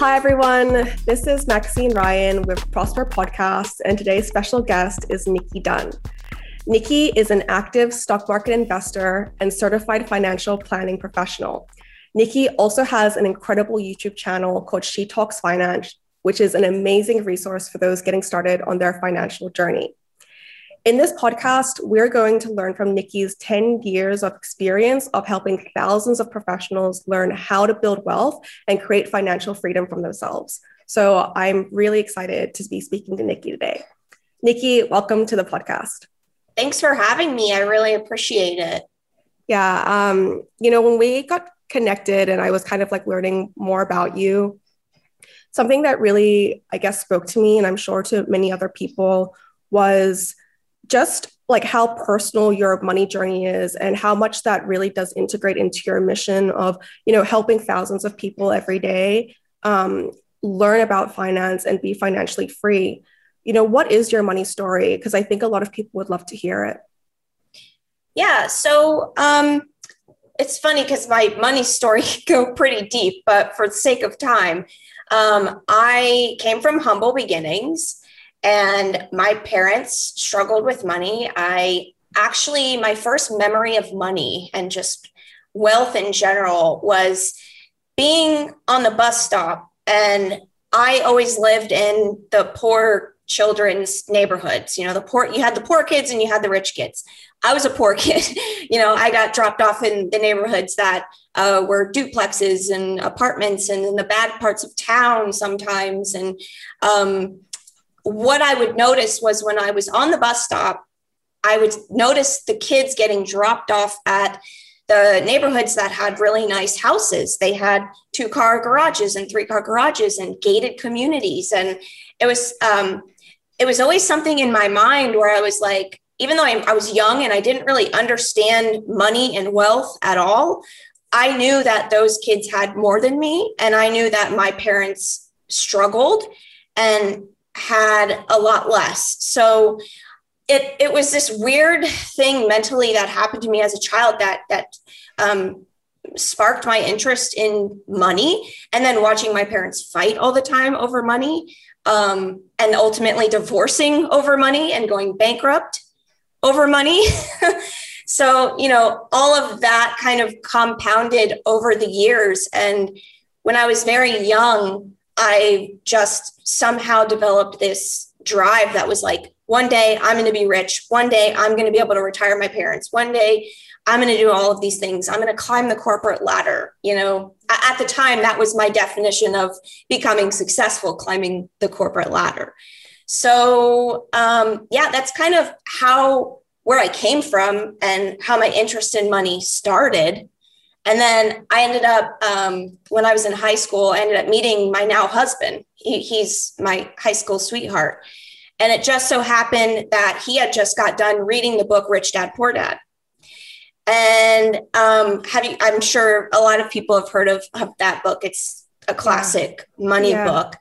Hi everyone, this is Maxine Ryan with Prosper Podcast, and today's special guest is Nikki Dunn. Nikki is an active stock market investor and certified financial planning professional. Nikki also has an incredible YouTube channel called She Talks Finance, which is an amazing resource for those getting started on their financial journey. In this podcast, we're going to learn from Nikki's 10 years of experience of helping thousands of professionals learn how to build wealth and create financial freedom for themselves. So I'm really excited to be speaking to Nikki today. Nikki, welcome to the podcast. Thanks for having me. I really appreciate it. Yeah. When we got connected and I was kind of like learning more about you, something that really, I guess, spoke to me, and I'm sure to many other people, was just like how personal your money journey is and how much that really does integrate into your mission of, helping thousands of people every day learn about finance and be financially free. What is your money story? Because I think a lot of people would love to hear it. Yeah. So it's funny because my money story can go pretty deep, but for the sake of time, I came from humble beginnings. And my parents struggled with money. My first memory of money and just wealth in general was being on the bus stop. And I always lived in the poor children's neighborhoods. You had the poor kids and you had the rich kids. I was a poor kid. I got dropped off in the neighborhoods that were duplexes and apartments and in the bad parts of town sometimes. And, what I would notice was when I was on the bus stop, I would notice the kids getting dropped off at the neighborhoods that had really nice houses. They had 2-car garages and 3-car garages and gated communities. And it was always something in my mind where I was like, even though I was young and I didn't really understand money and wealth at all, I knew that those kids had more than me. And I knew that my parents struggled and had a lot less. So it was this weird thing mentally that happened to me as a child that sparked my interest in money. And then watching my parents fight all the time over money, and ultimately divorcing over money and going bankrupt over money. So, all of that kind of compounded over the years. And when I was very young, I just somehow developed this drive that was like, one day I'm going to be rich. One day I'm going to be able to retire my parents. One day I'm going to do all of these things. I'm going to climb the corporate ladder. At the time, that was my definition of becoming successful, climbing the corporate ladder. So that's kind of where I came from and how my interest in money started. And then I ended up, when I was in high school, I ended up meeting my now husband. He's my high school sweetheart. And it just so happened that he had just got done reading the book, Rich Dad, Poor Dad. And I'm sure a lot of people have heard of that book. It's a classic money book.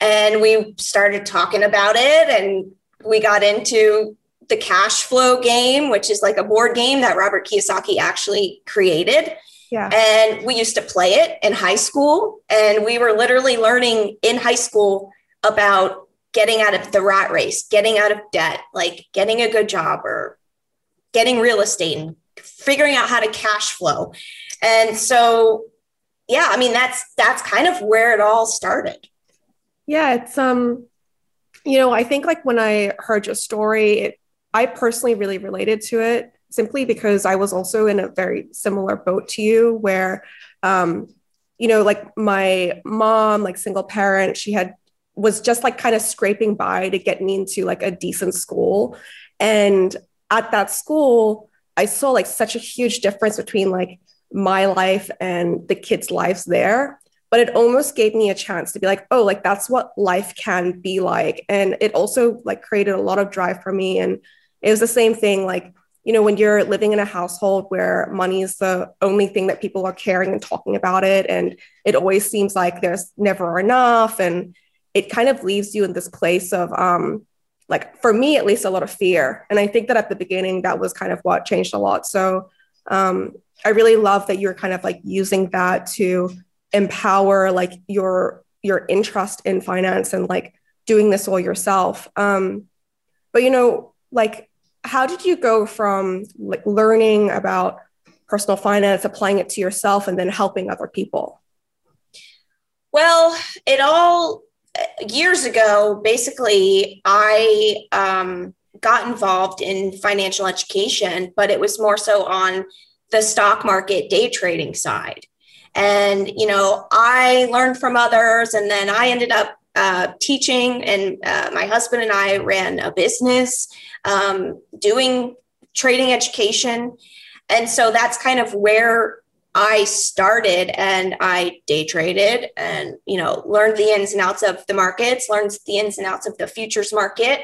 And we started talking about it and we got into the cash flow game, which is like a board game that Robert Kiyosaki actually created. Yeah. And we used to play it in high school. And we were literally learning in high school about getting out of the rat race, getting out of debt, like getting a good job or getting real estate and figuring out how to cash flow. And so, that's kind of where it all started. Yeah. It's, I think like when I heard your story, I personally really related to it simply because I was also in a very similar boat to you where, like my mom, like single parent, she was just like kind of scraping by to get me into like a decent school. And at that school, I saw like such a huge difference between like my life and the kids' lives there. But it almost gave me a chance to be like, oh, like that's what life can be like. And it also like created a lot of drive for me. And it was the same thing. Like, when you're living in a household where money is the only thing that people are caring and talking about it, and it always seems like there's never enough. And it kind of leaves you in this place of like, for me, at least a lot of fear. And I think that at the beginning, that was kind of what changed a lot. So I really love that you're kind of like using that to empower like your interest in finance and like doing this all yourself. But, you know, like, how did you go from like learning about personal finance, applying it to yourself, and then helping other people? Well, it all years ago, basically, I got involved in financial education, but it was more so on the stock market day trading side. And, you know, I learned from others, and then I ended up teaching, and my husband and I ran a business doing trading education. And so that's kind of where I started, and I day traded and, you know, learned the ins and outs of the markets, learned the ins and outs of the futures market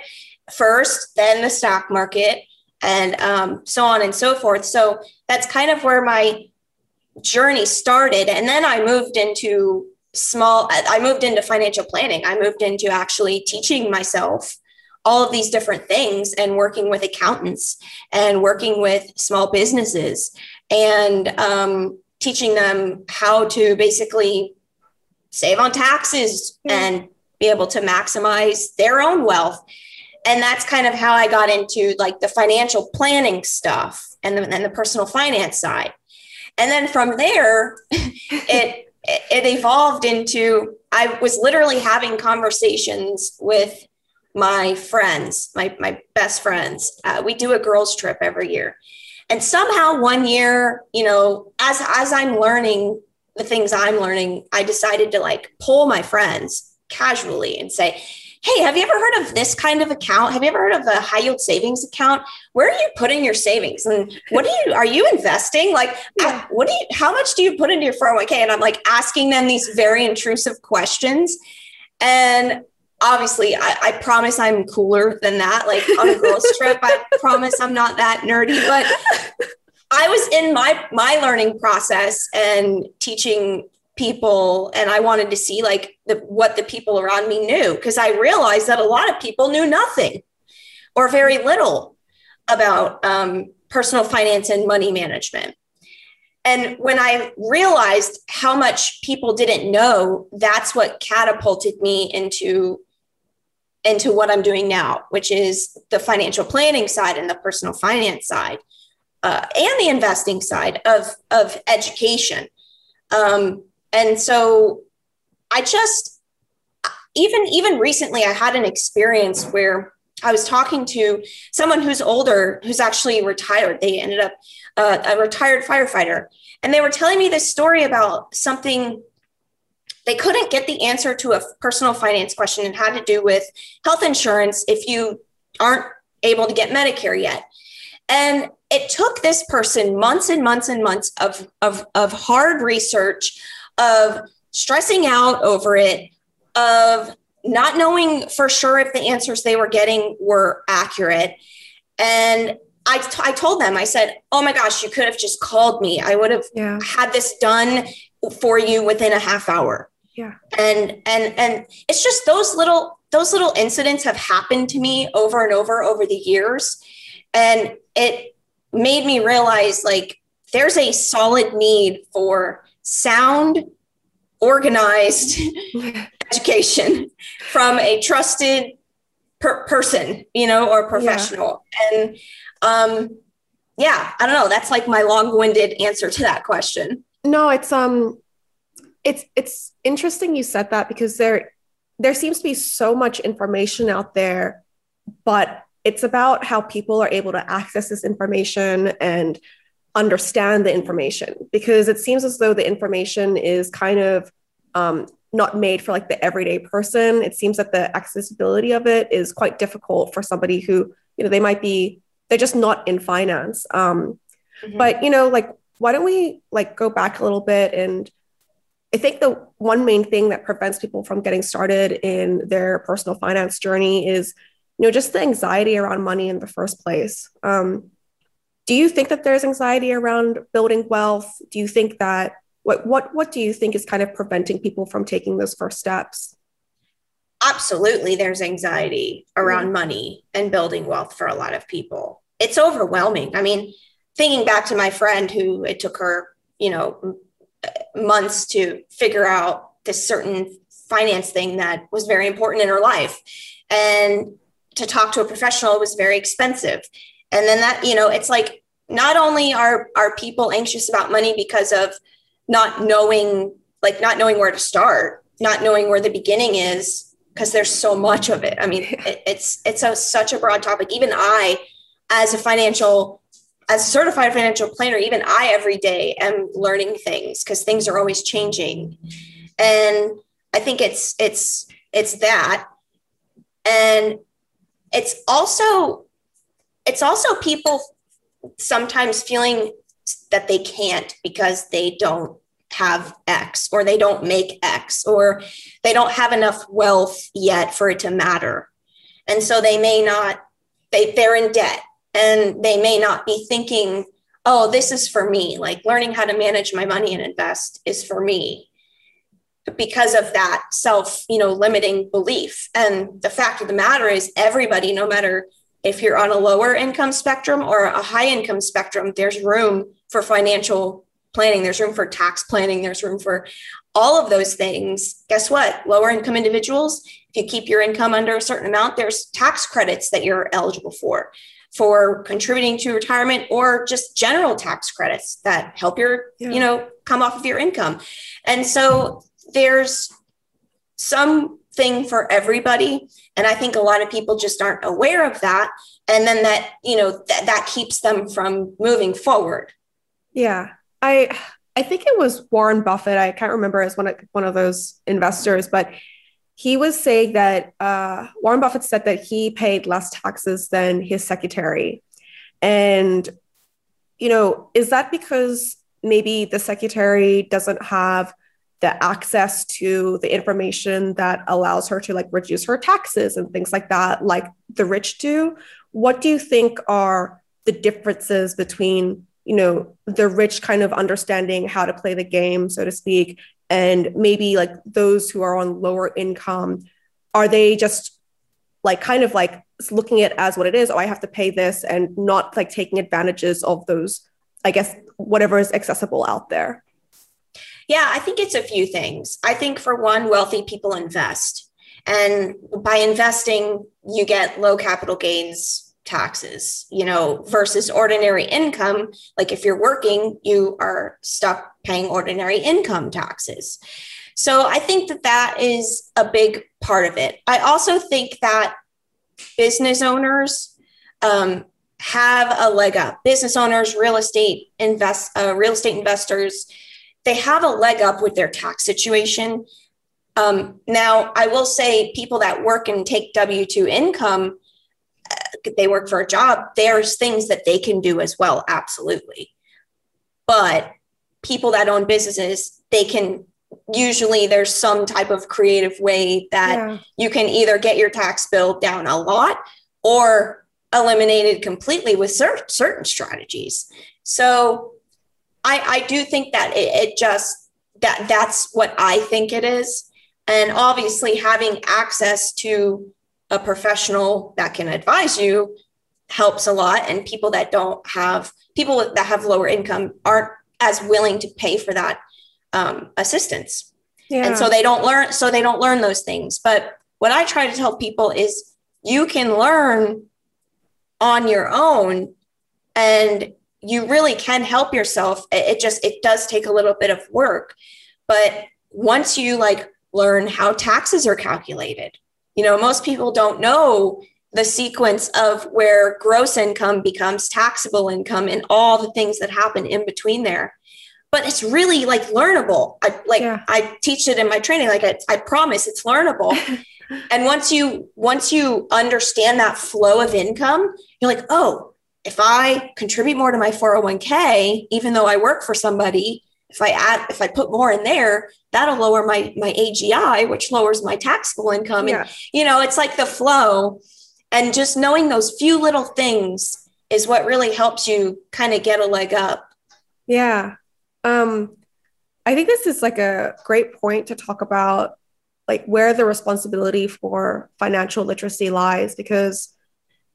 first, then the stock market, and so on and so forth. So that's kind of where my journey started. And then I moved into financial planning. I moved into actually teaching myself all of these different things and working with accountants and working with small businesses and teaching them how to basically save on taxes and be able to maximize their own wealth. And that's kind of how I got into like the financial planning stuff and the personal finance side. And then from there, it evolved into, I was literally having conversations with my friends, my best friends. We do a girls trip every year. And somehow one year, you know, as I'm learning the things I'm learning, I decided to like pull my friends casually and say, hey, have you ever heard of this kind of account? Have you ever heard of a high yield savings account? Where are you putting your savings? And are you investing? Like, how much do you put into your 401k? And I'm like asking them these very intrusive questions. And obviously I promise I'm cooler than that. Like on a girls trip, I promise I'm not that nerdy, but I was in my learning process and teaching people. And I wanted to see like what the people around me knew, because I realized that a lot of people knew nothing or very little about personal finance and money management. And when I realized how much people didn't know, that's what catapulted me into what I'm doing now, which is the financial planning side and the personal finance side and the investing side of education. And so I just, even recently, I had an experience where I was talking to someone who's older, who's actually retired. They ended up a retired firefighter. And they were telling me this story about something. They couldn't get the answer to a personal finance question, and had to do with health insurance if you aren't able to get Medicare yet. And it took this person months and months and months of hard research, of stressing out over it, of not knowing for sure if the answers they were getting were accurate. And I told them, I said, oh my gosh, you could have just called me. I would have had this done for you within a half hour. Yeah. And it's just those little incidents have happened to me over and over the years. And it made me realize like there's a solid need for sound, organized education from a trusted person, you know, or professional. Yeah. And I don't know. That's like my long-winded answer to that question. No, it's interesting you said that, because there seems to be so much information out there, but it's about how people are able to access this information and understand the information, because it seems as though the information is kind of not made for like the everyday person. It seems that the accessibility of it is quite difficult for somebody who, you know, they're just not in finance. But, you know, like, why don't we like go back a little bit? And I think the one main thing that prevents people from getting started in their personal finance journey is, you know, just the anxiety around money in the first place. Do you think that there's anxiety around building wealth? Do you think that, what do you think is kind of preventing people from taking those first steps? Absolutely. There's anxiety around money and building wealth for a lot of people. It's overwhelming. I mean, thinking back to my friend who it took her, you know, months to figure out this certain finance thing that was very important in her life. And to talk to a professional was very expensive. And then that, you know, it's like, not only are people anxious about money because of not knowing where to start, not knowing where the beginning is, because there's so much of it. I mean, it's such a broad topic. Even I, as a certified financial planner, even I every day am learning things because things are always changing. And I think it's that. And it's also people sometimes feeling that they can't because they don't have X, or they don't make X, or they don't have enough wealth yet for it to matter. And so they may not, they're in debt, and they may not be thinking, oh, this is for me. Like, learning how to manage my money and invest is for me, because of that self, limiting belief. And the fact of the matter is, everybody, no matter if you're on a lower income spectrum or a high income spectrum, there's room for financial planning. There's room for tax planning. There's room for all of those things. Guess what? Lower income individuals, if you keep your income under a certain amount, there's tax credits that you're eligible for contributing to retirement, or just general tax credits that help your, come off of your income. And so there's something for everybody. And I think a lot of people just aren't aware of that. And then that, that keeps them from moving forward. Yeah. I think it was Warren Buffett. I can't remember, as one of those investors, but he was saying that Warren Buffett said that he paid less taxes than his secretary. And, is that because maybe the secretary doesn't have the access to the information that allows her to reduce her taxes and things like that, like the rich do? What do you think are the differences between, the rich kind of understanding how to play the game, so to speak, and maybe those who are on lower income? Are they just kind of looking at it as what it is? Oh, I have to pay this, and not taking advantages of those, I guess, whatever is accessible out there. Yeah, I think it's a few things. I think, for one, wealthy people invest. And by investing, you get low capital gains taxes, versus ordinary income. Like, if you're working, you are stuck paying ordinary income taxes. So I think that is a big part of it. I also think that business owners have a leg up. Business owners, real estate investors, they have a leg up with their tax situation. Now, I will say, people that work and take W-2 income, they work for a job, there's things that they can do as well. Absolutely. But people that own businesses, they can, usually there's some type of creative way that you can either get your tax bill down a lot or eliminated completely with certain strategies. So I do think that that's what I think it is. And obviously, having access to a professional that can advise you helps a lot. And people that have lower income aren't as willing to pay for that assistance. Yeah. And so they don't learn those things. But what I try to tell people is, you can learn on your own, and you really can help yourself. It does take a little bit of work, but once you learn how taxes are calculated, most people don't know the sequence of where gross income becomes taxable income and all the things that happen in between there. But it's really learnable. I teach it in my training. I promise it's learnable. And once you understand that flow of income, you're like, oh, if I contribute more to my 401k, even though I work for somebody, if I put more in there, that'll lower my AGI, which lowers my taxable income. Yeah. And, it's the flow, and just knowing those few little things is what really helps you kind of get a leg up. Yeah. I think this is a great point to talk about, where the responsibility for financial literacy lies, because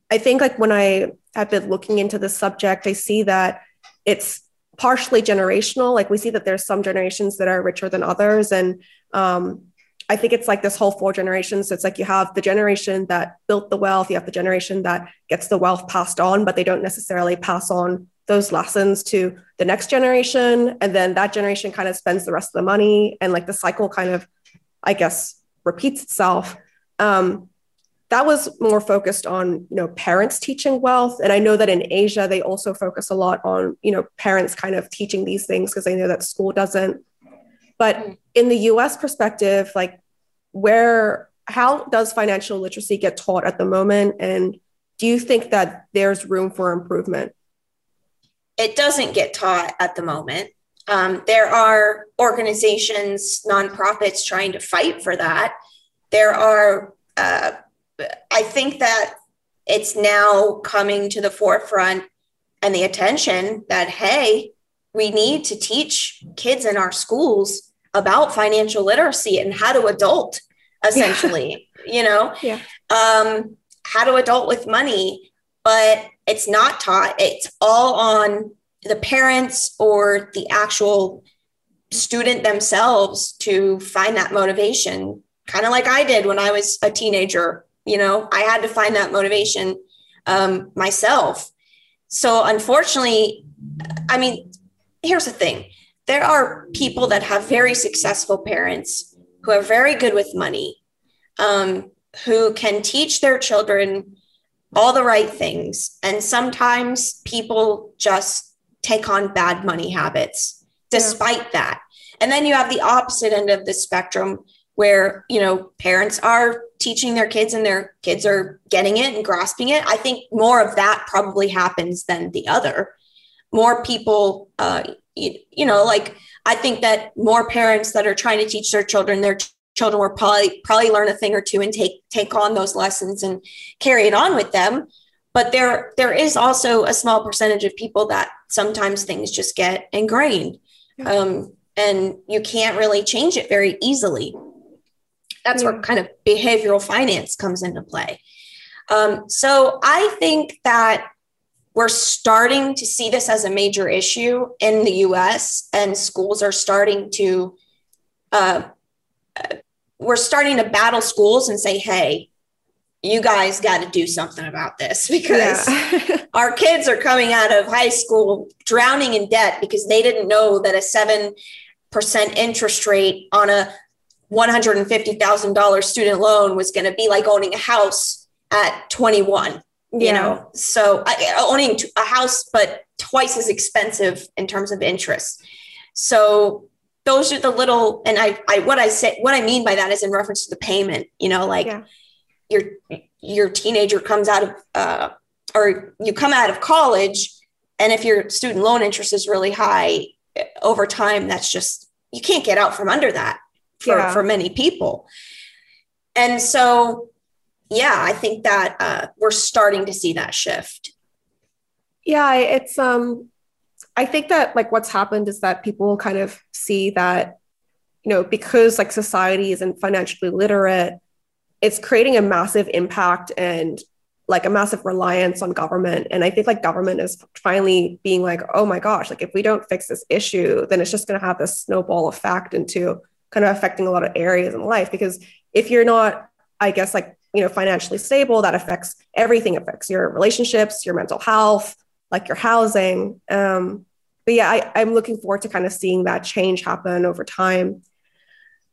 I think when I have been looking into this subject, I see that it's partially generational. Like we see that there's some generations that are richer than others. And I think it's like this whole four generations. So it's like you have the generation that built the wealth, you have the generation that gets the wealth passed on, but they don't necessarily pass on those lessons to the next generation. And then that generation kind of spends the rest of the money. And like the cycle kind of, I guess, repeats itself. That was more focused on, you know, parents teaching wealth. And I know that in Asia, they also focus a lot on, you know, parents kind of teaching these things because they know that school doesn't. But in the US perspective, like how does financial literacy get taught at the moment? And do you think that there's room for improvement? It doesn't get taught at the moment. There are organizations, nonprofits trying to fight for that. There are, I think that it's now coming to the forefront and the attention that, hey, we need to teach kids in our schools about financial literacy and how to adult, essentially, you know, how to adult with money, but it's not taught. It's all on the parents or the actual student themselves to find that motivation, kind of like I did when I was a teenager. You know, I had to find that motivation myself. So unfortunately, I mean, here's the thing. There are people that have very successful parents who are very good with money, who can teach their children all the right things. And sometimes people just take on bad money habits despite that. And then you have the opposite end of the spectrum where, you know, parents are teaching their kids and their kids are getting it and grasping it. I think more of that probably happens than the other. More people, you know, like I think that more parents that are trying to teach their children will probably learn a thing or two and take on those lessons and carry it on with them. But there is also a small percentage of people that sometimes things just get ingrained, and you can't really change it very easily. That's where kind of behavioral finance comes into play. So I think that we're starting to see this as a major issue in the US, and schools are starting to, we're starting to battle schools and say, hey, you guys got to do something about this because our kids are coming out of high school drowning in debt because they didn't know that a 7% interest rate on a $150,000 student loan was going to be like owning a house at 21. You know, so owning a house, but twice as expensive in terms of interest. So those are the little, and what I mean by that is in reference to the payment, you know, like your teenager comes out of, or you come out of college. And if your student loan interest is really high over time, that's just, you can't get out from under that for many people. And so I think that we're starting to see that shift. Yeah, it's, I think that like what's happened is that people kind of see that, you know, because like society isn't financially literate, it's creating a massive impact and like a massive reliance on government. And I think like government is finally being like, oh my gosh, like if we don't fix this issue, then it's just going to have this snowball effect into kind of affecting a lot of areas in life. Because if you're not, I guess, like, you know, financially stable, that affects everything. It affects your relationships, your mental health, like your housing. But yeah, I'm looking forward to kind of seeing that change happen over time.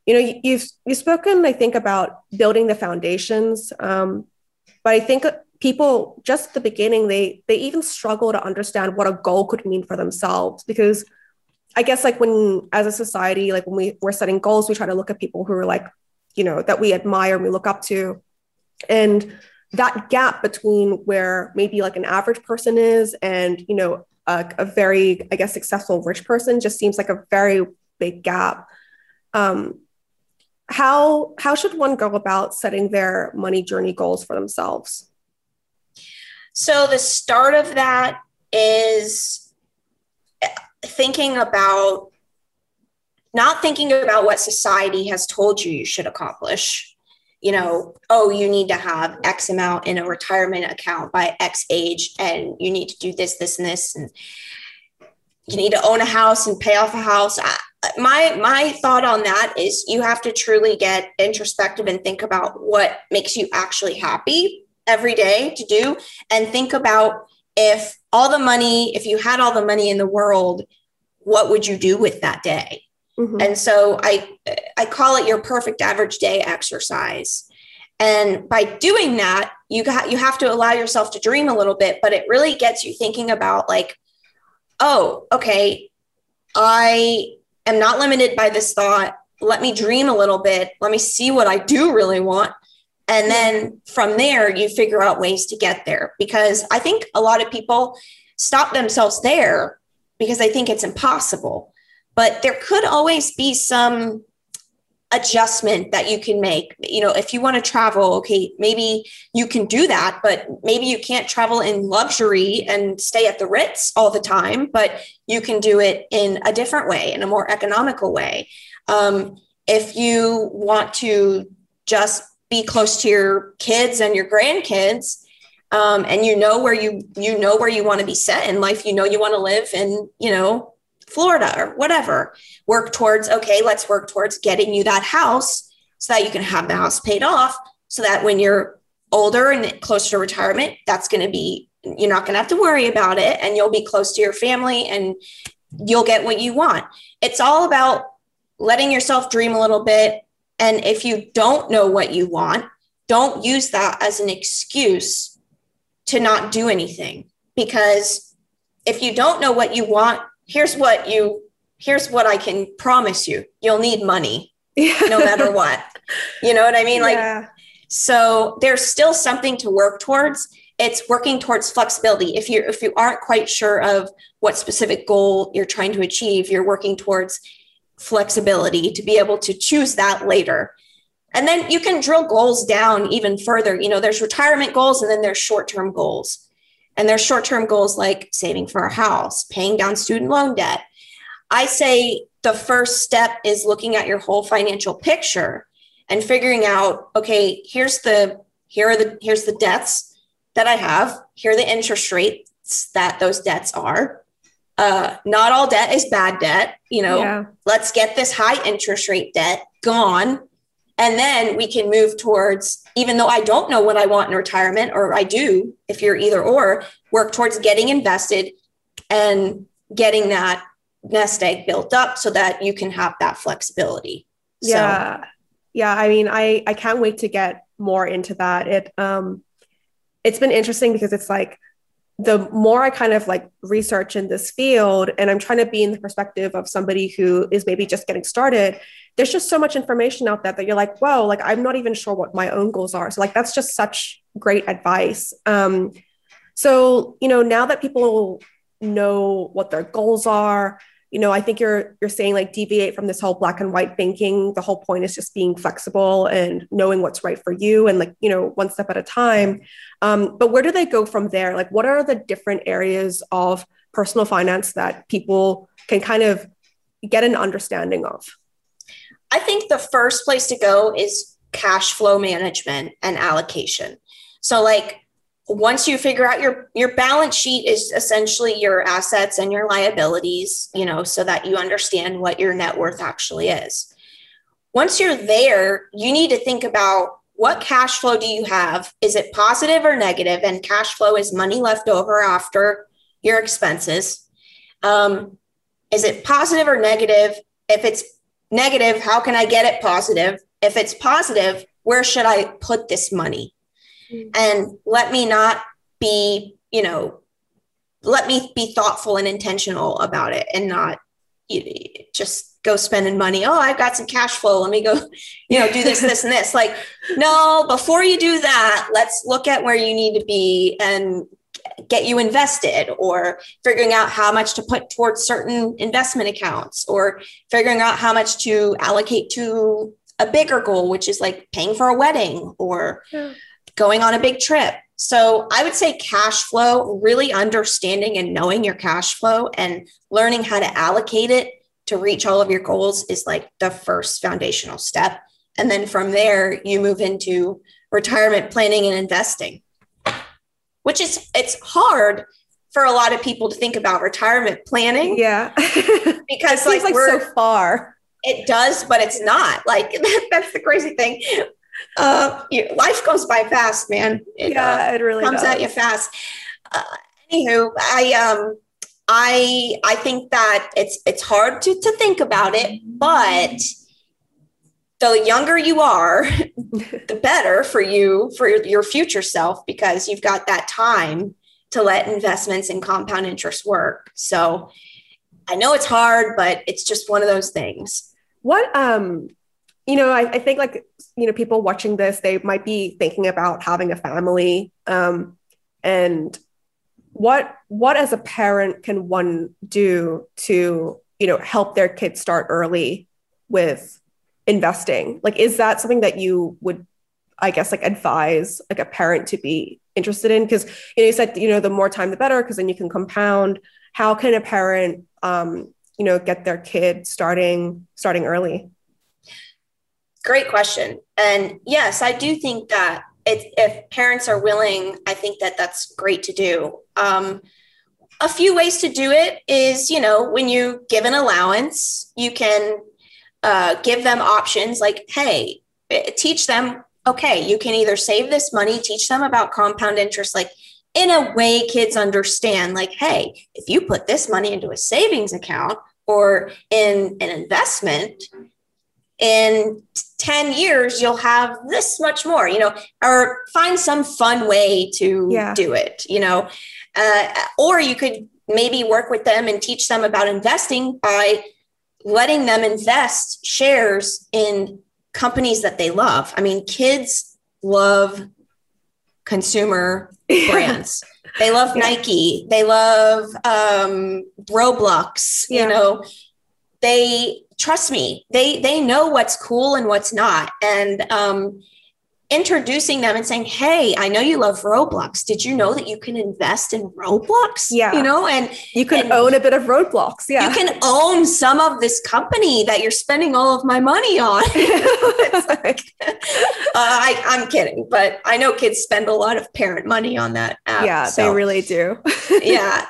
You know, you've spoken, I think, about building the foundations. But I think people just at the beginning, they even struggle to understand what a goal could mean for themselves, because I guess like when, as a society, like when we're setting goals, we try to look at people who are like, you know, that we admire and we look up to. And that gap between where maybe like an average person is and, you know, a very, I guess, successful rich person just seems like a very big gap. How should one go about setting their money journey goals for themselves? So the start of that is not thinking about what society has told you should accomplish. You know, oh, you need to have X amount in a retirement account by X age, and you need to do this, this, and this. And you need to own a house and pay off a house. My thought on that is you have to truly get introspective and think about what makes you actually happy every day to do, and think about if you had all the money in the world, what would you do with that day? Mm-hmm. And so I call it your perfect average day exercise. And by doing that, you have to allow yourself to dream a little bit, but it really gets you thinking about like, oh, okay, I am not limited by this thought. Let me dream a little bit. Let me see what I do really want. And then from there, you figure out ways to get there, because I think a lot of people stop themselves there because they think it's impossible. But there could always be some adjustment that you can make. You know, if you want to travel, okay, maybe you can do that, but maybe you can't travel in luxury and stay at the Ritz all the time, but you can do it in a different way, in a more economical way. If you want to just be close to your kids and your grandkids, and you know where you want to be set in life, you know, you want to live in, you know, Florida or whatever, let's work towards getting you that house so that you can have the house paid off, so that when you're older and closer to retirement, you're not going to have to worry about it, and you'll be close to your family and you'll get what you want. It's all about letting yourself dream a little bit. And if you don't know what you want, don't use that as an excuse to not do anything. Because if you don't know what you want, here's what I can promise you. You'll need money no matter what. You know what I mean? Yeah. Like, so there's still something to work towards. It's working towards flexibility. If you aren't quite sure of what specific goal you're trying to achieve, you're working towards flexibility to be able to choose that later. And then you can drill goals down even further. You know, there's retirement goals, and then there's short-term goals. And there's short-term goals like saving for a house, paying down student loan debt. I say the first step is looking at your whole financial picture and figuring out, okay, here's the debts that I have. Here are the interest rates that those debts are. Not all debt is bad debt. You know, yeah. Let's get this high interest rate debt gone. And then we can move towards, even though I don't know what I want in retirement, or I do, if you're either or, work towards getting invested and getting that nest egg built up so that you can have that flexibility. Yeah. So. Yeah. I mean, I can't wait to get more into that. It's been interesting because it's like, the more I kind of like research in this field, and I'm trying to be in the perspective of somebody who is maybe just getting started, there's just so much information out there that you're like, whoa, like I'm not even sure what my own goals are. So like, that's just such great advice. So, you know, now that people know what their goals are, you know, I think you're saying like deviate from this whole black and white thinking. The whole point is just being flexible and knowing what's right for you, and like, you know, one step at a time. But where do they go from there? Like, what are the different areas of personal finance that people can kind of get an understanding of? I think the first place to go is cash flow management and allocation. So like, once you figure out your balance sheet is essentially your assets and your liabilities, you know, so that you understand what your net worth actually is. Once you're there, you need to think about what cash flow do you have? Is it positive or negative? And cash flow is money left over after your expenses. Is it positive or negative? If it's negative, how can I get it positive? If it's positive, where should I put this money? And let me be thoughtful and intentional about it, and not just go spending money. Oh, I've got some cash flow. Let me go, do this, this, and this. Like, no, before you do that, let's look at where you need to be and get you invested, or figuring out how much to put towards certain investment accounts, or figuring out how much to allocate to a bigger goal, which is like paying for a wedding or going on a big trip. So I would say cash flow, really understanding and knowing your cash flow and learning how to allocate it to reach all of your goals is like the first foundational step. And then from there, you move into retirement planning and investing, which is, it's hard for a lot of people to think about retirement planning. Yeah. Because like, we're so far. It does, but it's not like, that's the crazy thing. Life goes by fast, man. It really comes at you fast. Anywho, I think that it's hard to think about it, but the younger you are, the better for you, for your future self, because you've got that time to let investments and compound interest work. So I know it's hard, but it's just one of those things. What, I think like, people watching this, they might be thinking about having a family. And what as a parent can one do to, help their kids start early with investing? Like, is that something that you would, I guess, like advise like a parent to be interested in? Because you said, the more time, the better, because then you can compound. How can a parent, get their kid starting early? Great question. And yes, I do think that if parents are willing, I think that that's great to do. A few ways to do it is, when you give an allowance, you can give them options like, hey, teach them, okay, you can either save this money, teach them about compound interest, like in a way kids understand, like, hey, if you put this money into a savings account or in an investment, in 10 years, you'll have this much more, or find some fun way to do it, or you could maybe work with them and teach them about investing by letting them invest shares in companies that they love. I mean, kids love consumer brands. They love Nike. They love Roblox. They trust me. They know what's cool and what's not. And introducing them and saying, "Hey, I know you love Roblox. Did you know that you can invest in Roblox? And you can own a bit of Roblox. You can own some of this company that you're spending all of my money on." It's like, I'm kidding, but I know kids spend a lot of parent money on that app. Yeah, so. They really do. Yeah.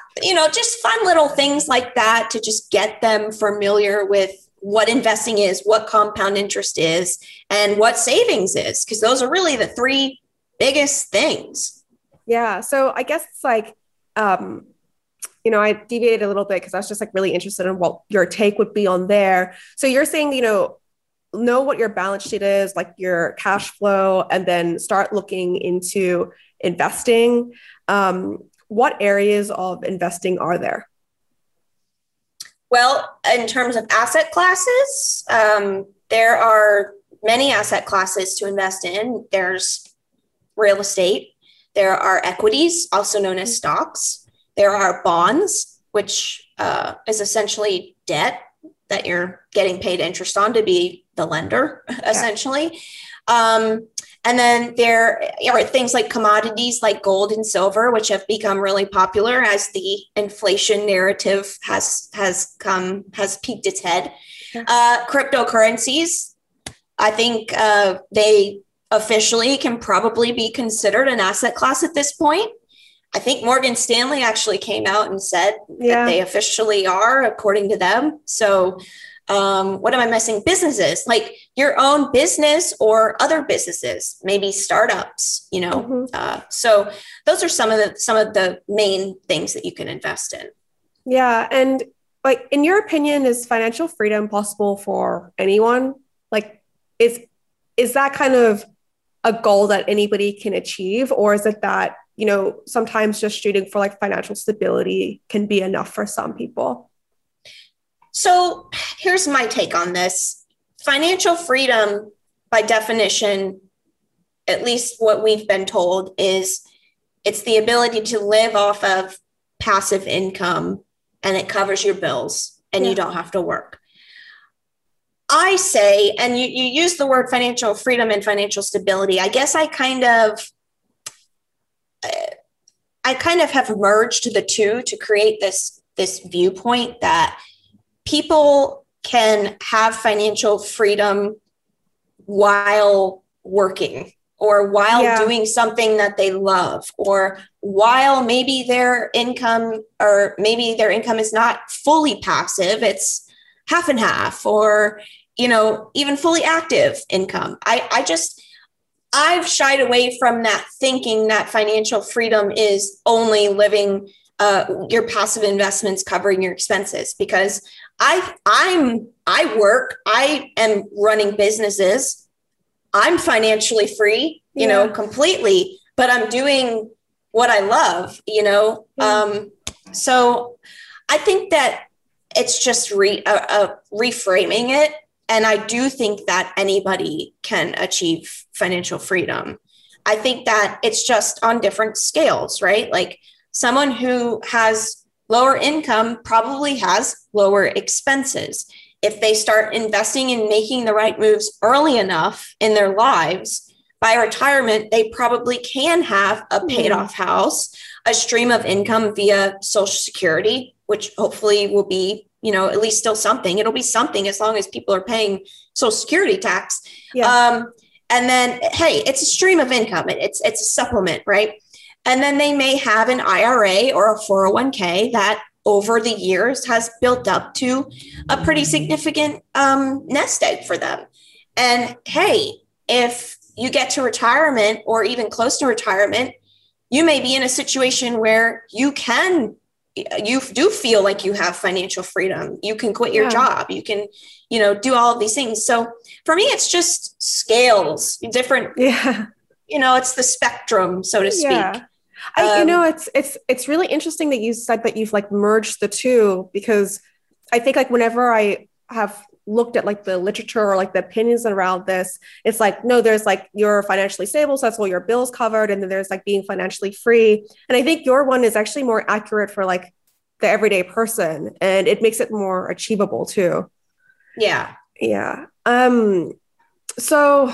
Just fun little things like that to just get them familiar with what investing is, what compound interest is, and what savings is, because those are really the three biggest things. Yeah. So I guess it's like, I deviated a little bit because I was just like really interested in what your take would be on there. So you're saying, know what your balance sheet is, like your cash flow, and then start looking into investing. What areas of investing are there? Well, in terms of asset classes, there are many asset classes to invest in. There's real estate. There are equities, also known as stocks. There are bonds, which is essentially debt that you're getting paid interest on to be the lender, essentially. And then there are things like commodities like gold and silver, which have become really popular as the inflation narrative has peaked its head. Cryptocurrencies, I think they officially can probably be considered an asset class at this point. I think Morgan Stanley actually came out and said that they officially are, according to them. So what am I missing? Businesses, like your own business or other businesses, maybe startups, Mm-hmm. So those are some of the main things that you can invest in. Yeah. And like, in your opinion, is financial freedom possible for anyone? Like, is that kind of a goal that anybody can achieve? Or is it that, sometimes just shooting for like financial stability can be enough for some people? So here's my take on this. Financial freedom, by definition, at least what we've been told, is it's the ability to live off of passive income and it covers your bills and you don't have to work. I say, and you use the word financial freedom and financial stability. I guess I kind of have merged the two to create this viewpoint that people can have financial freedom while working or while doing something that they love or while maybe their income, or maybe their income is not fully passive, it's half and half, or, you know, even fully active income. I've shied away from that, thinking that financial freedom is only living your passive investments covering your expenses, because I work, I am running businesses. I'm financially free, you know, completely, but I'm doing what I love, you know? So I think that it's just reframing it. And I do think that anybody can achieve financial freedom. I think that it's just on different scales, right? Like someone who has lower income probably has lower expenses. If they start investing and making the right moves early enough in their lives, by retirement, they probably can have a paid off house, a stream of income via Social Security, which hopefully will be, you know, at least still something. It'll be something as long as people are paying Social Security tax. And then, hey, it's a stream of income. It's a supplement, right? And then they may have an IRA or a 401k that over the years has built up to a pretty significant nest egg for them. And hey, if you get to retirement or even close to retirement, you may be in a situation where you do feel like you have financial freedom. You can quit your job. You can, you know, do all of these things. So for me, it's just scales, different, you know, it's the spectrum, so to speak. You know, it's really interesting that you said that you've like merged the two, because I think like whenever I have looked at like the literature or like the opinions around this, it's like, no, there's like you're financially stable, so that's all your bills covered. And then there's like being financially free. And I think your one is actually more accurate for like the everyday person, and it makes it more achievable too. So,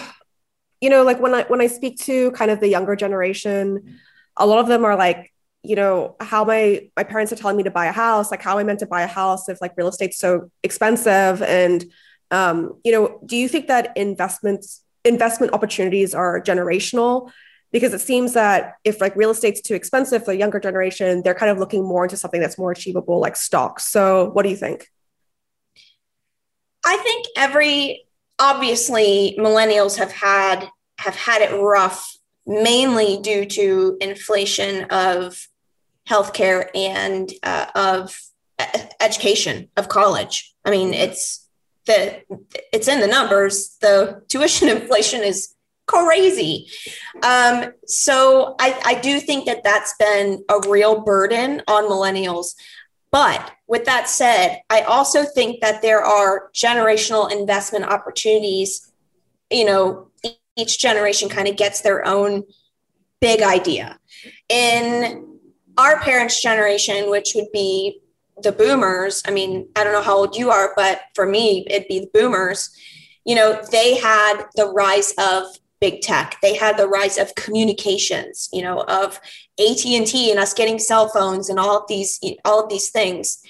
you know, like when I speak to kind of the younger generation, a lot of them are like, you know, how my parents are telling me to buy a house, like how am I meant to buy a house if like real estate's so expensive? And, you know, do you think that investment opportunities are generational? Because it seems that if like real estate's too expensive for the younger generation, they're kind of looking more into something that's more achievable, like stocks. So what do you think? I think obviously millennials have had it rough, mainly due to inflation of healthcare and of education, of college. I mean, it's in the numbers. The tuition inflation is crazy. So I do think that that's been a real burden on millennials. But with that said, I also think that there are generational investment opportunities. You know, each generation kind of gets their own big idea. In our parents' generation, which would be the boomers, I mean, I don't know how old you are, but for me, it'd be the boomers. You know, they had the rise of big tech. They had the rise of communications, you know, of AT&T and us getting cell phones and all of these things.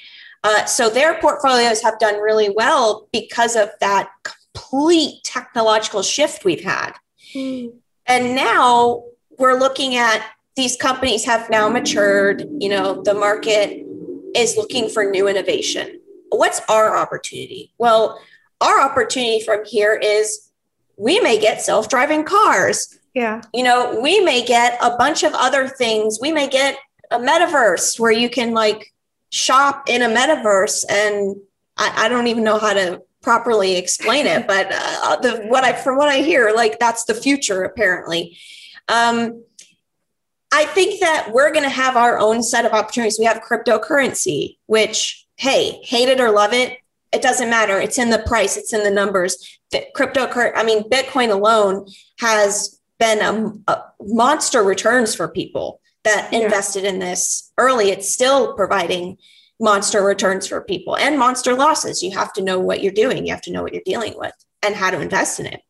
So their portfolios have done really well because of that complete technological shift we've had. And now we're looking at these companies have now matured, you know, the market is looking for new innovation. What's our opportunity? Well, our opportunity from here is we may get self-driving cars. You know, we may get a bunch of other things. We may get a metaverse where you can like shop in a metaverse. And I don't even know how to properly explain it, but from what I hear, like that's the future apparently. I think that we're going to have our own set of opportunities. We have cryptocurrency, which, hey, hate it or love it, it doesn't matter. It's in the price. It's in the numbers. Bitcoin alone has been a monster returns for people that invested in this early. It's still providing monster returns for people and monster losses. You have to know what you're doing. You have to know what you're dealing with and how to invest in it.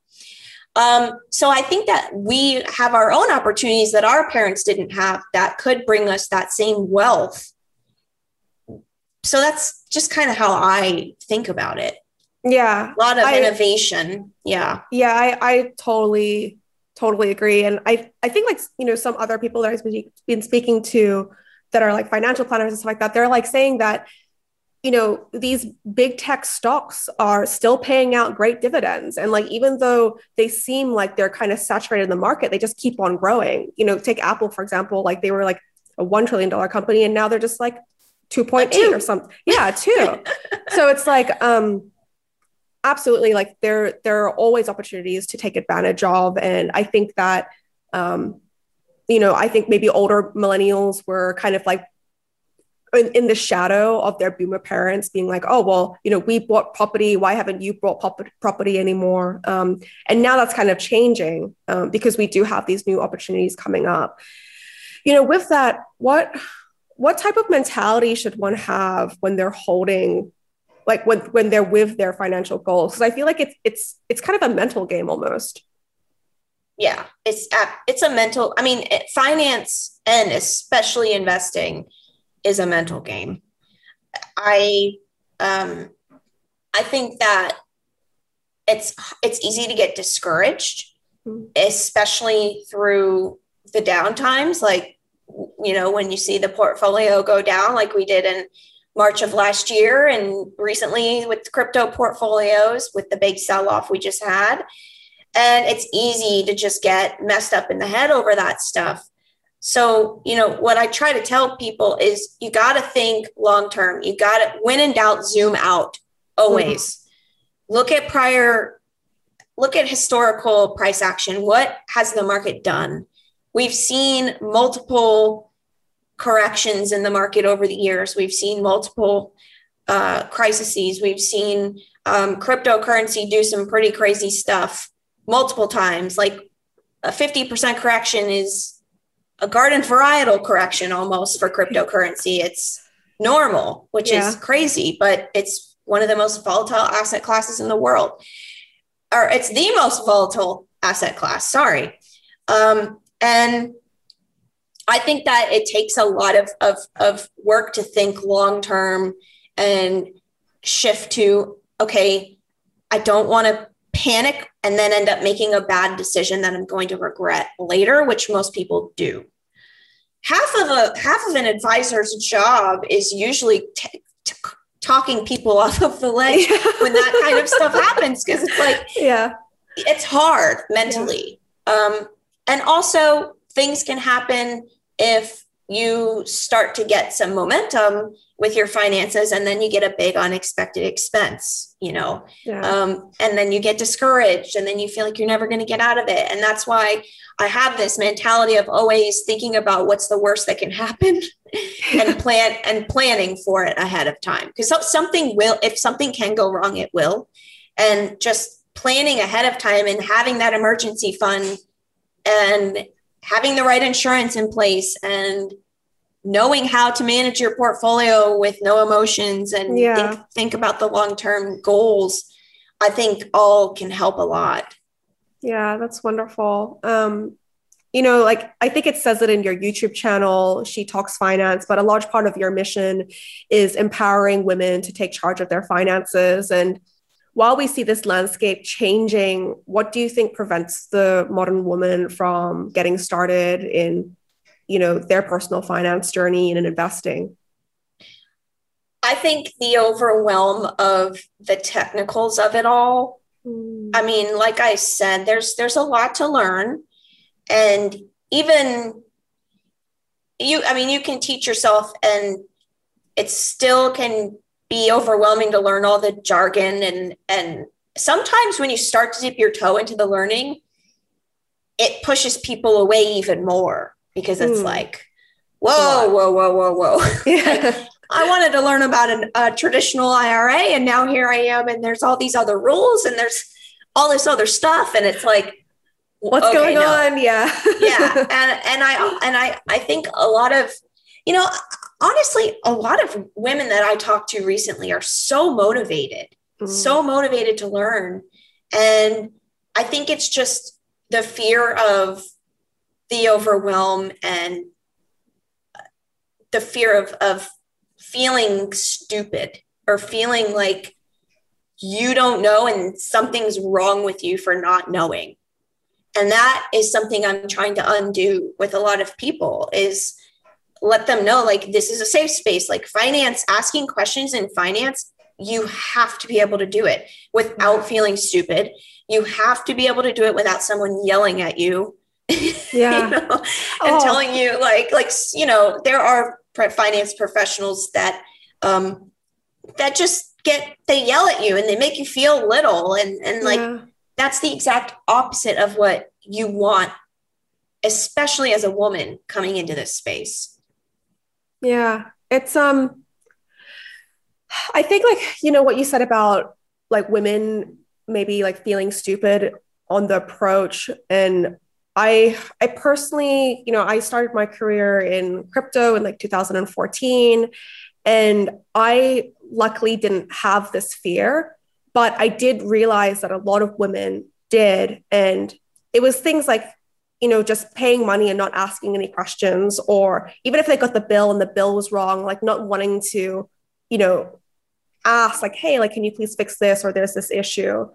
So I think that we have our own opportunities that our parents didn't have that could bring us that same wealth. So that's just kind of how I think about it. A lot of innovation. I totally totally agree. And I think like, you know, some other people that I've been speaking to that are like financial planners and stuff like that, they're like saying that, you know, these big tech stocks are still paying out great dividends. And like, even though they seem like they're kind of saturated in the market, they just keep on growing. You know, take Apple, for example, like they were like a $1 trillion company and now they're just like 2.8 or something. Yeah, 2. So it's like, absolutely. Like there are always opportunities to take advantage of. And I think that, you know, I think maybe older millennials were kind of like in the shadow of their boomer parents being like, oh, well, you know, we bought property. Why haven't you bought property anymore? And now that's kind of changing because we do have these new opportunities coming up. You know, with that, what type of mentality should one have when they're holding, like when they're with their financial goals? Because I feel like it's kind of a mental game almost. Yeah, it's a mental, I mean, finance and especially investing is a mental game. I think that it's easy to get discouraged, especially through the down times. Like, you know, when you see the portfolio go down, like we did in March of last year and recently with crypto portfolios, with the big sell-off we just had. And it's easy to just get messed up in the head over that stuff. So, you know, what I try to tell people is you got to think long-term. You got to, when in doubt, zoom out always. Mm-hmm. Look at historical price action. What has the market done? We've seen multiple corrections in the market over the years. We've seen multiple crises. We've seen cryptocurrency do some pretty crazy stuff multiple times. Like a 50% correction is a garden varietal correction almost for cryptocurrency. It's normal, which is crazy, but it's one of the most volatile asset classes in the world. Or it's the most volatile asset class, sorry. And I think that it takes a lot of work to think long-term and shift to, okay, I don't want to panic and then end up making a bad decision that I'm going to regret later, which most people do. Half of an advisor's job is usually talking people off of the ledge when that kind of stuff happens. Cause it's like, it's hard mentally. And also things can happen if you start to get some momentum with your finances and then you get a big unexpected expense, you know, and then you get discouraged and then you feel like you're never going to get out of it. And that's why I have this mentality of always thinking about what's the worst that can happen and planning for it ahead of time. Because if something can go wrong, it will. And just planning ahead of time and having that emergency fund and having the right insurance in place and knowing how to manage your portfolio with no emotions and think about the long-term goals, I think all can help a lot. Yeah, that's wonderful. You know, like I think it says it in your YouTube channel, She Talks Finance, but a large part of your mission is empowering women to take charge of their finances. And while we see this landscape changing, what do you think prevents the modern woman from getting started in, you know, their personal finance journey and in investing? I think the overwhelm of the technicals of it all. I mean, like I said, there's a lot to learn. And even you can teach yourself and it still can be overwhelming to learn all the jargon. And sometimes when you start to dip your toe into the learning, it pushes people away even more because it's like, whoa. Like, I wanted to learn about a traditional IRA and now here I am. And there's all these other rules and there's all this other stuff. And it's like, what's going on? Yeah. And I think a lot of, you know, honestly, a lot of women that I talk to recently are so motivated to learn. And I think it's just the fear of the overwhelm and the fear of feeling stupid or feeling like you don't know and something's wrong with you for not knowing. And that is something I'm trying to undo with a lot of people, is let them know, like, this is a safe space, like finance, asking questions in finance. You have to be able to do it without feeling stupid. You have to be able to do it without someone yelling at you. Yeah. And telling you like, you know, there are finance professionals that, that just they yell at you and they make you feel little. And like, that's the exact opposite of what you want, especially as a woman coming into this space. Yeah. It's, I think, like, you know, what you said about like women maybe like feeling stupid on the approach. And I personally, you know, I started my career in crypto in like 2014, and I luckily didn't have this fear, but I did realize that a lot of women did. And it was things like, you know, just paying money and not asking any questions, or even if they got the bill and the bill was wrong, like not wanting to, you know, ask like, hey, like, can you please fix this? Or there's this issue.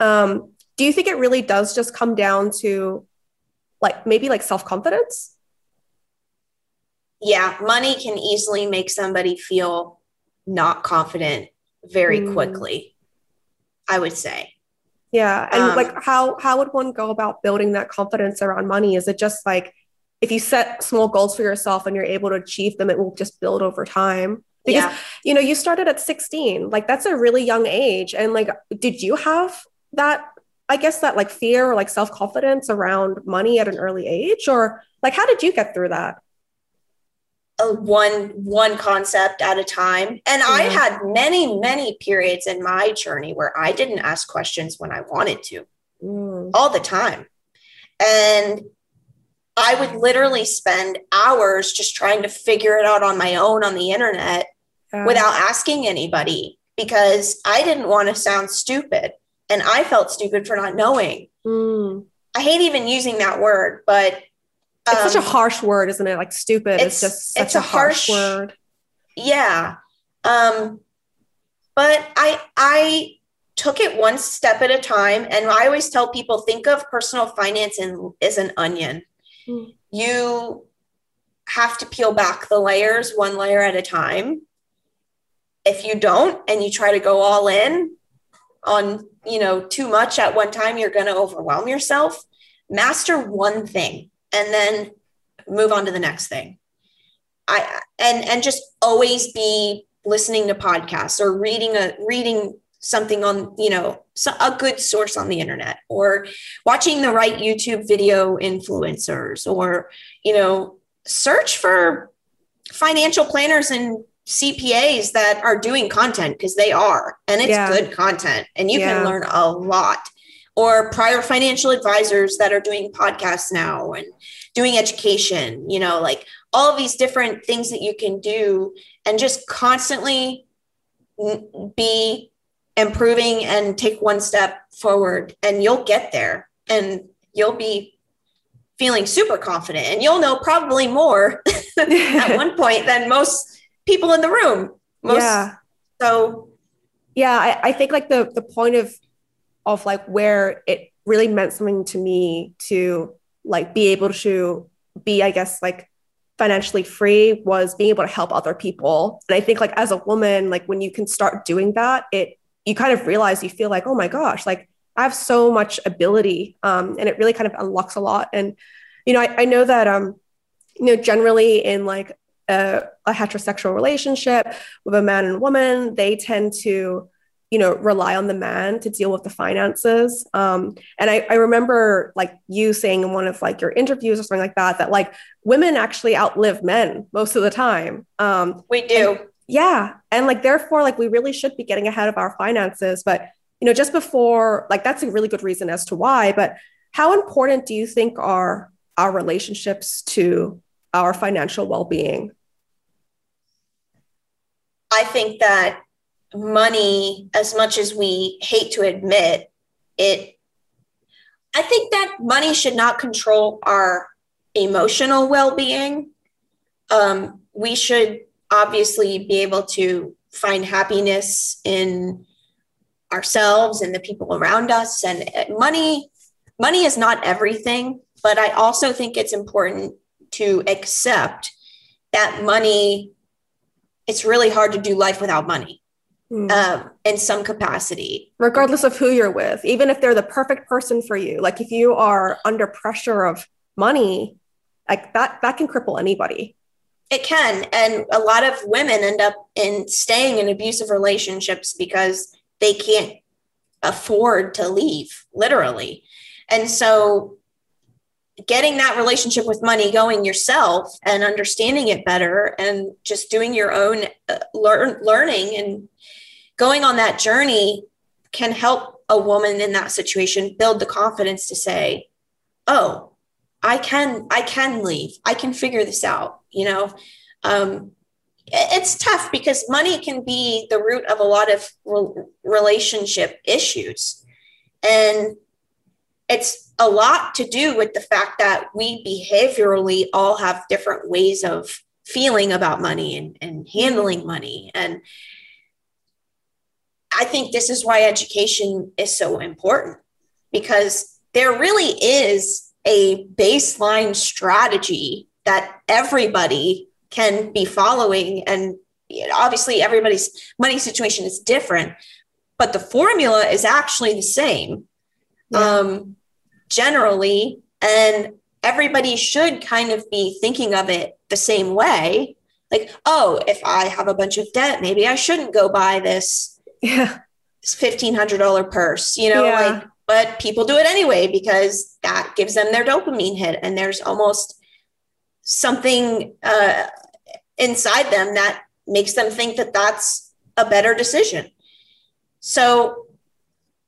Do you think it really does just come down to like, maybe like self-confidence? Yeah. Money can easily make somebody feel not confident very quickly, I would say. Yeah. And like, how would one go about building that confidence around money? Is it just like, if you set small goals for yourself and you're able to achieve them, it will just build over time? Because, you know, you started at 16, like that's a really young age. And like, did you have that, I guess, that like fear or like self-confidence around money at an early age? Or like, how did you get through that? One concept at a time. And I had many, many periods in my journey where I didn't ask questions when I wanted to, all the time. And I would literally spend hours just trying to figure it out on my own on the internet without asking anybody, because I didn't want to sound stupid. And I felt stupid for not knowing. I hate even using that word, but it's such a harsh word, isn't it? Like stupid is just such a harsh word. Yeah. But I took it one step at a time. And I always tell people, think of personal finance as an onion. You have to peel back the layers one layer at a time. If you don't, and you try to go all in on, you know, too much at one time, you're going to overwhelm yourself. Master one thing and then move on to the next thing. And just always be listening to podcasts or reading something on, you know, a good source on the internet, or watching the right YouTube video influencers, or, you know, search for financial planners and CPAs that are doing content, because they are, and it's good content, and you can learn a lot, or prior financial advisors that are doing podcasts now and doing education, you know, like all of these different things that you can do, and just constantly be improving and take one step forward, and you'll get there, and you'll be feeling super confident, and you'll know probably more at one point than most people in the room. I think like the point of like where it really meant something to me to like be able to be, I guess, like financially free, was being able to help other people. And I think like as a woman, like when you can start doing that, you kind of realize, you feel like, oh my gosh, like I have so much ability. And it really kind of unlocks a lot. And, you know, I know that, you know, generally in like a heterosexual relationship with a man and woman, they tend to, you know, rely on the man to deal with the finances. And I remember like you saying in one of like your interviews or something like that like women actually outlive men most of the time. We do. Yeah. And like, therefore, like we really should be getting ahead of our finances, but, you know, just before, like, that's a really good reason as to why, but how important do you think are our relationships to our financial well-being? I think that money, as much as we hate to admit it, I think that money should not control our emotional well-being. We should obviously be able to find happiness in ourselves and the people around us, and money money is not everything, but I also think it's important to accept that money, it's really hard to do life without money in some capacity. Regardless of who you're with, even if they're the perfect person for you, like if you are under pressure of money, like that can cripple anybody. It can. And a lot of women end up staying in abusive relationships because they can't afford to leave, literally. And so getting that relationship with money going yourself and understanding it better and just doing your own learning and going on that journey can help a woman in that situation build the confidence to say, oh, I can leave. I can figure this out. You know, it's tough because money can be the root of a lot of relationship issues. And it's a lot to do with the fact that we behaviorally all have different ways of feeling about money and handling money. And I think this is why education is so important, because there really is a baseline strategy that everybody can be following. And obviously everybody's money situation is different, but the formula is actually the same generally. And everybody should kind of be thinking of it the same way. Like, oh, if I have a bunch of debt, maybe I shouldn't go buy this $1,500 purse, but people do it anyway, because that gives them their dopamine hit. And there's almost something inside them that makes them think that that's a better decision. So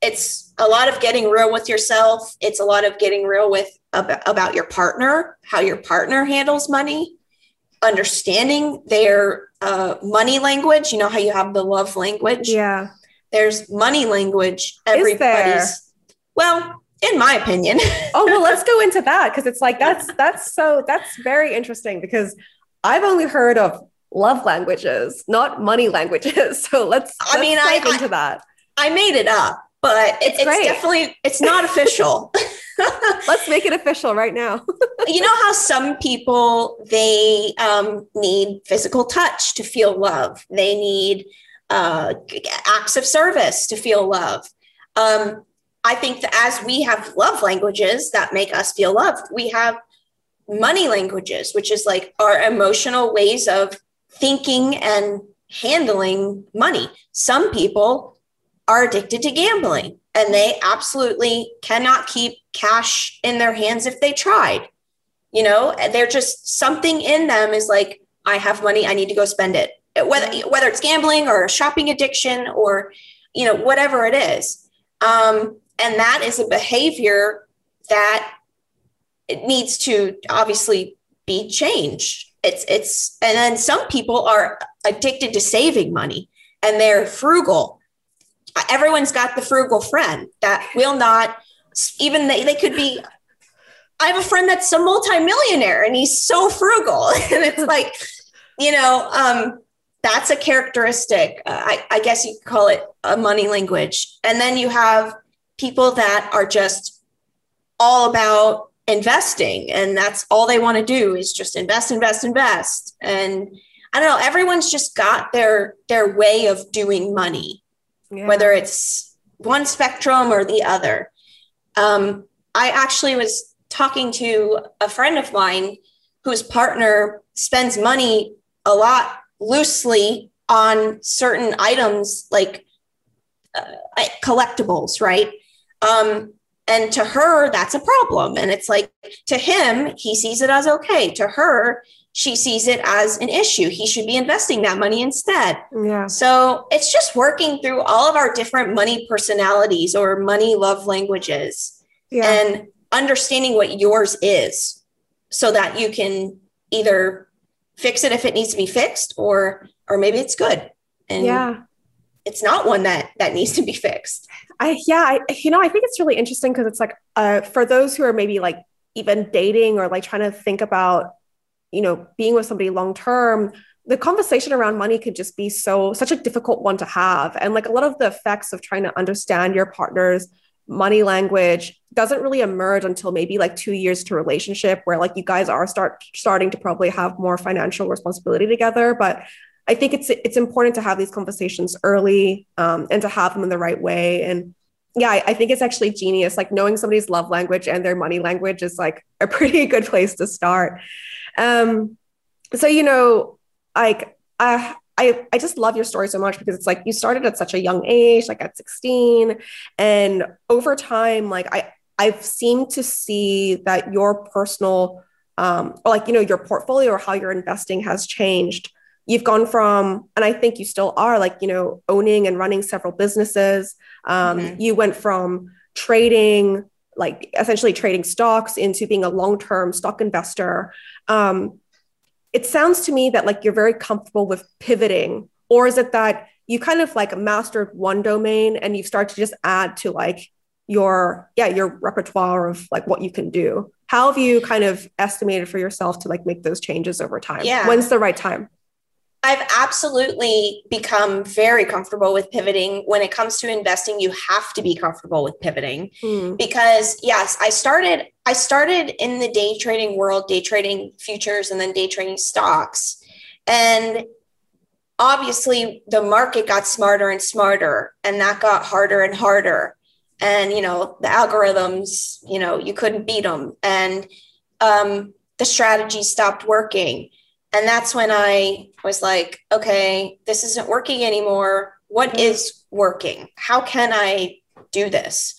it's a lot of getting real with yourself. It's a lot of getting real about your partner, how your partner handles money, understanding their money language. You know how you have the love language? Yeah. There's money language. Well, in my opinion. Oh, well, let's go into that. Cause it's like, that's very interesting, because I've only heard of love languages, not money languages. So let's dive into that. I made it up, but it's definitely, it's not official. Let's make it official right now. You know how some people, they need physical touch to feel love. They need acts of service to feel love. I think that as we have love languages that make us feel loved, we have money languages, which is like our emotional ways of thinking and handling money. Some people are addicted to gambling and they absolutely cannot keep cash in their hands if they tried. You know, they're just, something in them is like, I have money, I need to go spend it. Whether it's gambling or a shopping addiction or, you know, whatever it is. And that is a behavior that it needs to obviously be changed. And then some people are addicted to saving money and they're frugal. Everyone's got the frugal friend that will not, even they could be, I have a friend that's a multimillionaire and he's so frugal. And it's like, you know, that's a characteristic. I guess you could call it a money language. And then you have people that are just all about investing, and that's all they want to do is just invest. And I don't know, everyone's just got their way of doing money, whether it's one spectrum or the other. I actually was talking to a friend of mine whose partner spends money a lot loosely on certain items like collectibles, right? And to her, that's a problem. And it's like, to him, he sees it as okay. To her, she sees it as an issue. He should be investing that money instead. Yeah. So it's just working through all of our different money personalities or money love languages and understanding what yours is so that you can either fix it if it needs to be fixed, or maybe it's good. And it's not one that needs to be fixed. I think it's really interesting, because it's like, for those who are maybe like even dating or like trying to think about, you know, being with somebody long-term, the conversation around money could just be such a difficult one to have. And like a lot of the effects of trying to understand your partner's money language doesn't really emerge until maybe like 2 years to relationship, where like you guys are starting to probably have more financial responsibility together. But I think it's important to have these conversations early, and to have them in the right way. And yeah, I think it's actually genius. Like knowing somebody's love language and their money language is like a pretty good place to start. So, you know, like I just love your story so much, because it's like you started at such a young age, like at 16. And over time, like I've seemed to see that your personal, or like, you know, your portfolio or how you're investing has changed. You've gone from, and I think you still are, like, you know, owning and running several businesses. You went from trading, like essentially trading stocks, into being a long-term stock investor. It sounds to me that like you're very comfortable with pivoting, or is it that you kind of like mastered one domain and you start to just add to like your repertoire of like what you can do? How have you kind of estimated for yourself to like make those changes over time? Yeah. When's the right time? I've absolutely become very comfortable with pivoting. When it comes to investing, you have to be comfortable with pivoting because yes, I started in the day trading world, day trading futures and then day trading stocks. And obviously the market got smarter and smarter, and that got harder and harder. And, you know, the algorithms, you know, you couldn't beat them, and the strategy stopped working. And that's when I was like, okay, this isn't working anymore. What is working? How can I do this?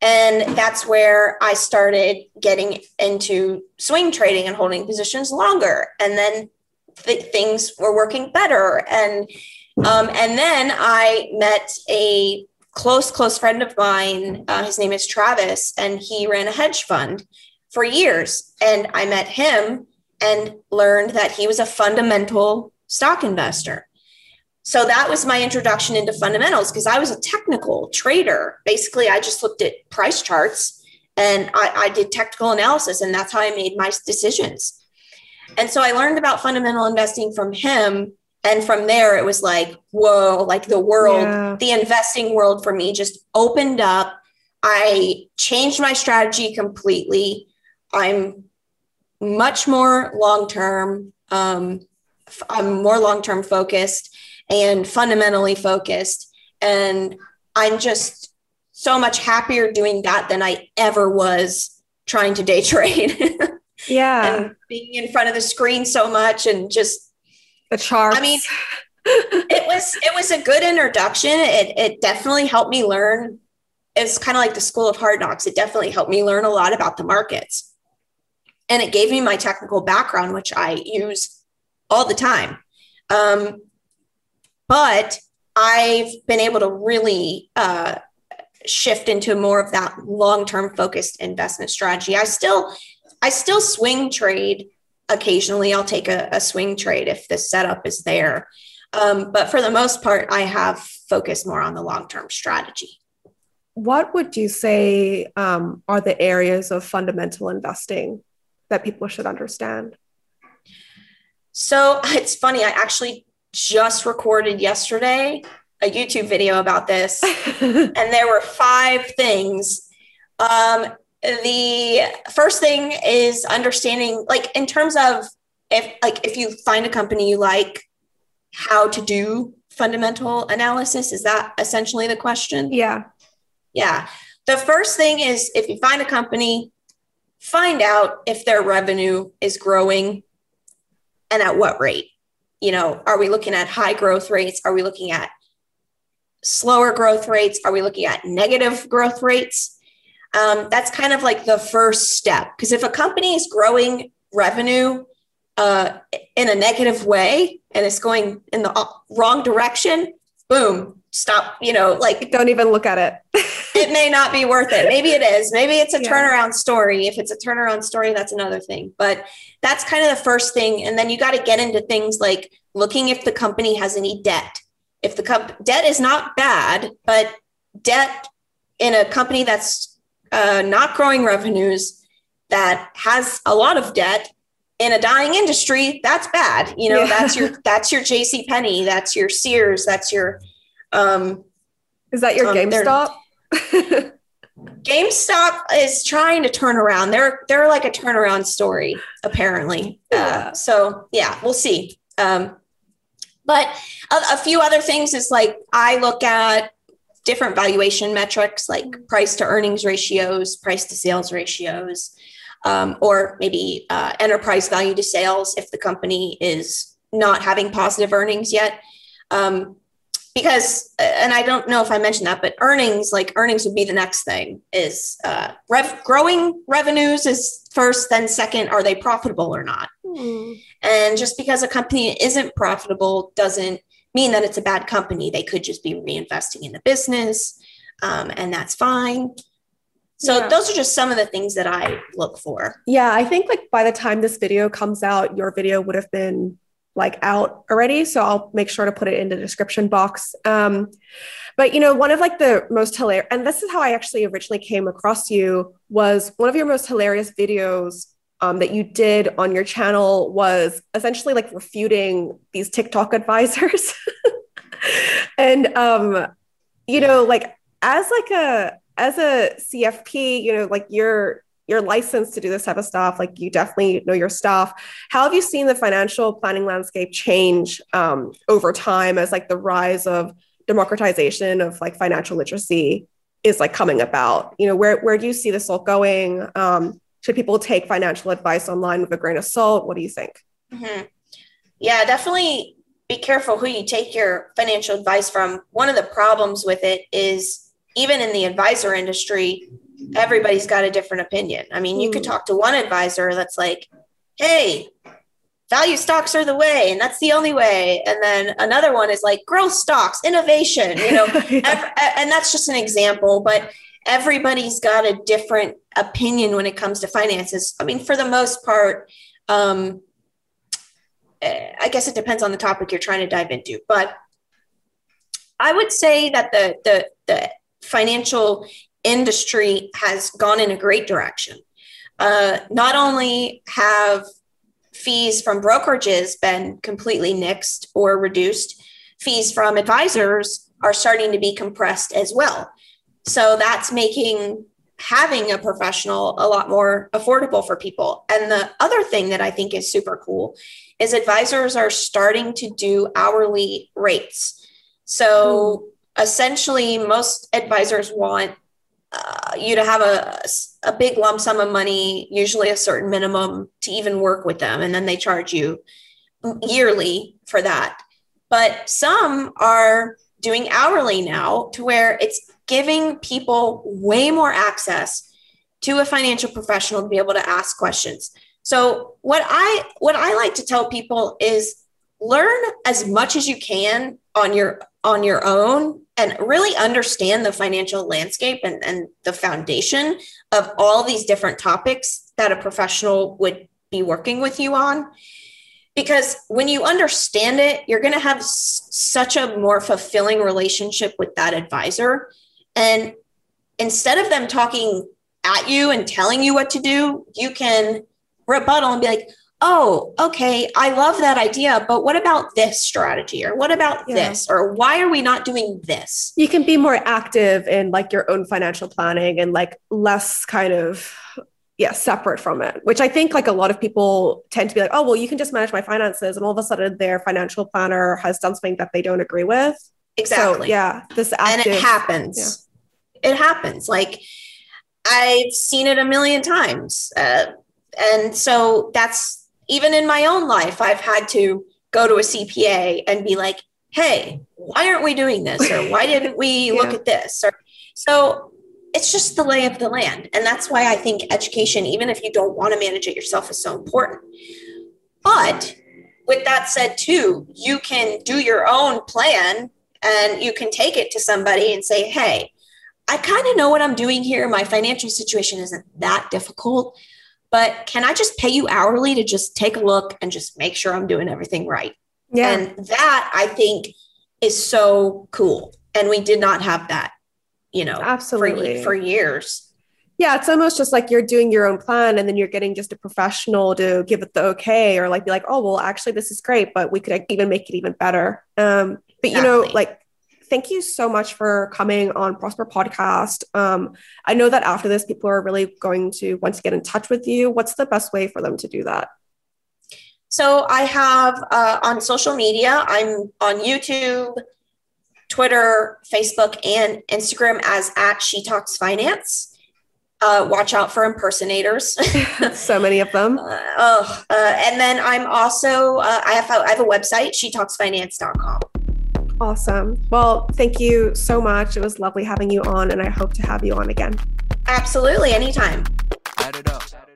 And that's where I started getting into swing trading and holding positions longer. And then things were working better. And then I met a close friend of mine. His name is Travis, and he ran a hedge fund for years. And I met him and learned that he was a fundamental stock investor. So that was my introduction into fundamentals, because I was a technical trader. Basically, I just looked at price charts and I did technical analysis, and that's how I made my decisions. And so I learned about fundamental investing from him. And from there, it was like, whoa, like the world, the investing world for me just opened up. I changed my strategy completely. I'm much more long-term, I'm more long-term focused and fundamentally focused. And I'm just so much happier doing that than I ever was trying to day trade. Yeah. And being in front of the screen so much and just the charts. I mean, it was a good introduction. It definitely helped me learn. It's kind of like the School of Hard Knocks. It definitely helped me learn a lot about the markets. And it gave me my technical background, which I use all the time. But I've been able to really shift into more of that long-term focused investment strategy. I still swing trade occasionally. I'll take a swing trade if the setup is there. But for the most part, I have focused more on the long-term strategy. What would you say are the areas of fundamental investing that people should understand? So it's funny. I actually just recorded yesterday a YouTube video about this, and there were 5 things. The first thing is understanding, like in terms of if you find a company you like, how to do fundamental analysis. Is that essentially the question? Yeah. Yeah. The first thing is, if you find a company, find out if their revenue is growing and at what rate. You know, are we looking at high growth rates? Are we looking at slower growth rates? Are we looking at negative growth rates? That's kind of like the first step. Because if a company is growing revenue in a negative way and it's going in the wrong direction, boom, stop, you know, like don't even look at it. It may not be worth it. Maybe it is. Maybe it's a turnaround story. If it's a turnaround story, that's another thing. But that's kind of the first thing. And then you got to get into things like looking if the company has any debt. If the debt is not bad, but debt in a company that's not growing revenues, that has a lot of debt in a dying industry, that's bad. You know, that's your JCPenney. That's your Sears. That's your, is that your GameStop? GameStop is trying to turn around. They're like a turnaround story, apparently. So yeah, we'll see. But a few other things is like, I look at different valuation metrics, like price to earnings ratios, price to sales ratios, or maybe enterprise value to sales if the company is not having positive earnings yet. Because, and I don't know if I mentioned that, but earnings would be the next thing is growing revenues is first, then second, are they profitable or not? And just because a company isn't profitable doesn't mean that it's a bad company. They could just be reinvesting in the business, and that's fine. So those are just some of the things that I look for. Yeah, I think like by the time this video comes out, your video would have been like out already. So I'll make sure to put it in the description box. But you know, one of like the most hilarious, and this is how I actually originally came across you, was one of your most hilarious videos that you did on your channel was essentially like refuting these TikTok advisors. And, you know, as a CFP, you know, like you're licensed to do this type of stuff. Like you definitely know your stuff. How have you seen the financial planning landscape change over time as like the rise of democratization of like financial literacy is like coming about? You know, where do you see this all going? Should people take financial advice online with a grain of salt? What do you think? Mm-hmm. Yeah, definitely be careful who you take your financial advice from. One of the problems with it is even in the advisor industry, everybody's got a different opinion. I mean, you could talk to one advisor that's like, hey, value stocks are the way, and that's the only way. And then another one is like growth stocks, innovation, you know, and that's just an example, but everybody's got a different opinion when it comes to finances. I mean, for the most part, I guess it depends on the topic you're trying to dive into, but I would say that the financial industry has gone in a great direction. Not only have fees from brokerages been completely nixed or reduced, fees from advisors are starting to be compressed as well. So that's making having a professional a lot more affordable for people. And the other thing that I think is super cool is advisors are starting to do hourly rates. So essentially most advisors want you to have a big lump sum of money, usually a certain minimum to even work with them. And then they charge you yearly for that. But some are doing hourly now to where it's giving people way more access to a financial professional to be able to ask questions. So what I like to tell people is learn as much as you can on your own and really understand the financial landscape and the foundation of all these different topics that a professional would be working with you on. Because when you understand it, you're going to have such a more fulfilling relationship with that advisor. And instead of them talking at you and telling you what to do, you can rebuttal and be like, oh, okay, I love that idea, but what about this strategy? Or what about this? Or why are we not doing this? You can be more active in like your own financial planning and like less kind of separate from it, which I think like a lot of people tend to be like, oh, well, you can just manage my finances. And all of a sudden their financial planner has done something that they don't agree with. Exactly. So, this active, and it happens. Yeah. It happens. Like I've seen it a million times. And so that's even in my own life, I've had to go to a CPA and be like, hey, why aren't we doing this? Or why didn't we look at this? Or so it's just the lay of the land. And that's why I think education, even if you don't want to manage it yourself, is so important. But with that said, too, you can do your own plan and you can take it to somebody and say, hey, I kind of know what I'm doing here. My financial situation isn't that difficult, but can I just pay you hourly to just take a look and just make sure I'm doing everything right? Yeah. And that I think is so cool. And we did not have that. You know, absolutely for years. Yeah. It's almost just like you're doing your own plan and then you're getting just a professional to give it the okay, or like, be like, oh, well, actually this is great, but we could even make it even better. But you know, like thank you so much for coming on Prosper Podcast. I know that after this, people are really going to want to get in touch with you. What's the best way for them to do that? So I have on social media, I'm on YouTube, Twitter, Facebook, and Instagram as at She Talks Finance. Watch out for impersonators. So many of them. And then I'm also, I have a website, shetalksfinance.com. Awesome. Well, thank you so much. It was lovely having you on, and I hope to have you on again. Absolutely. Anytime. Add it up.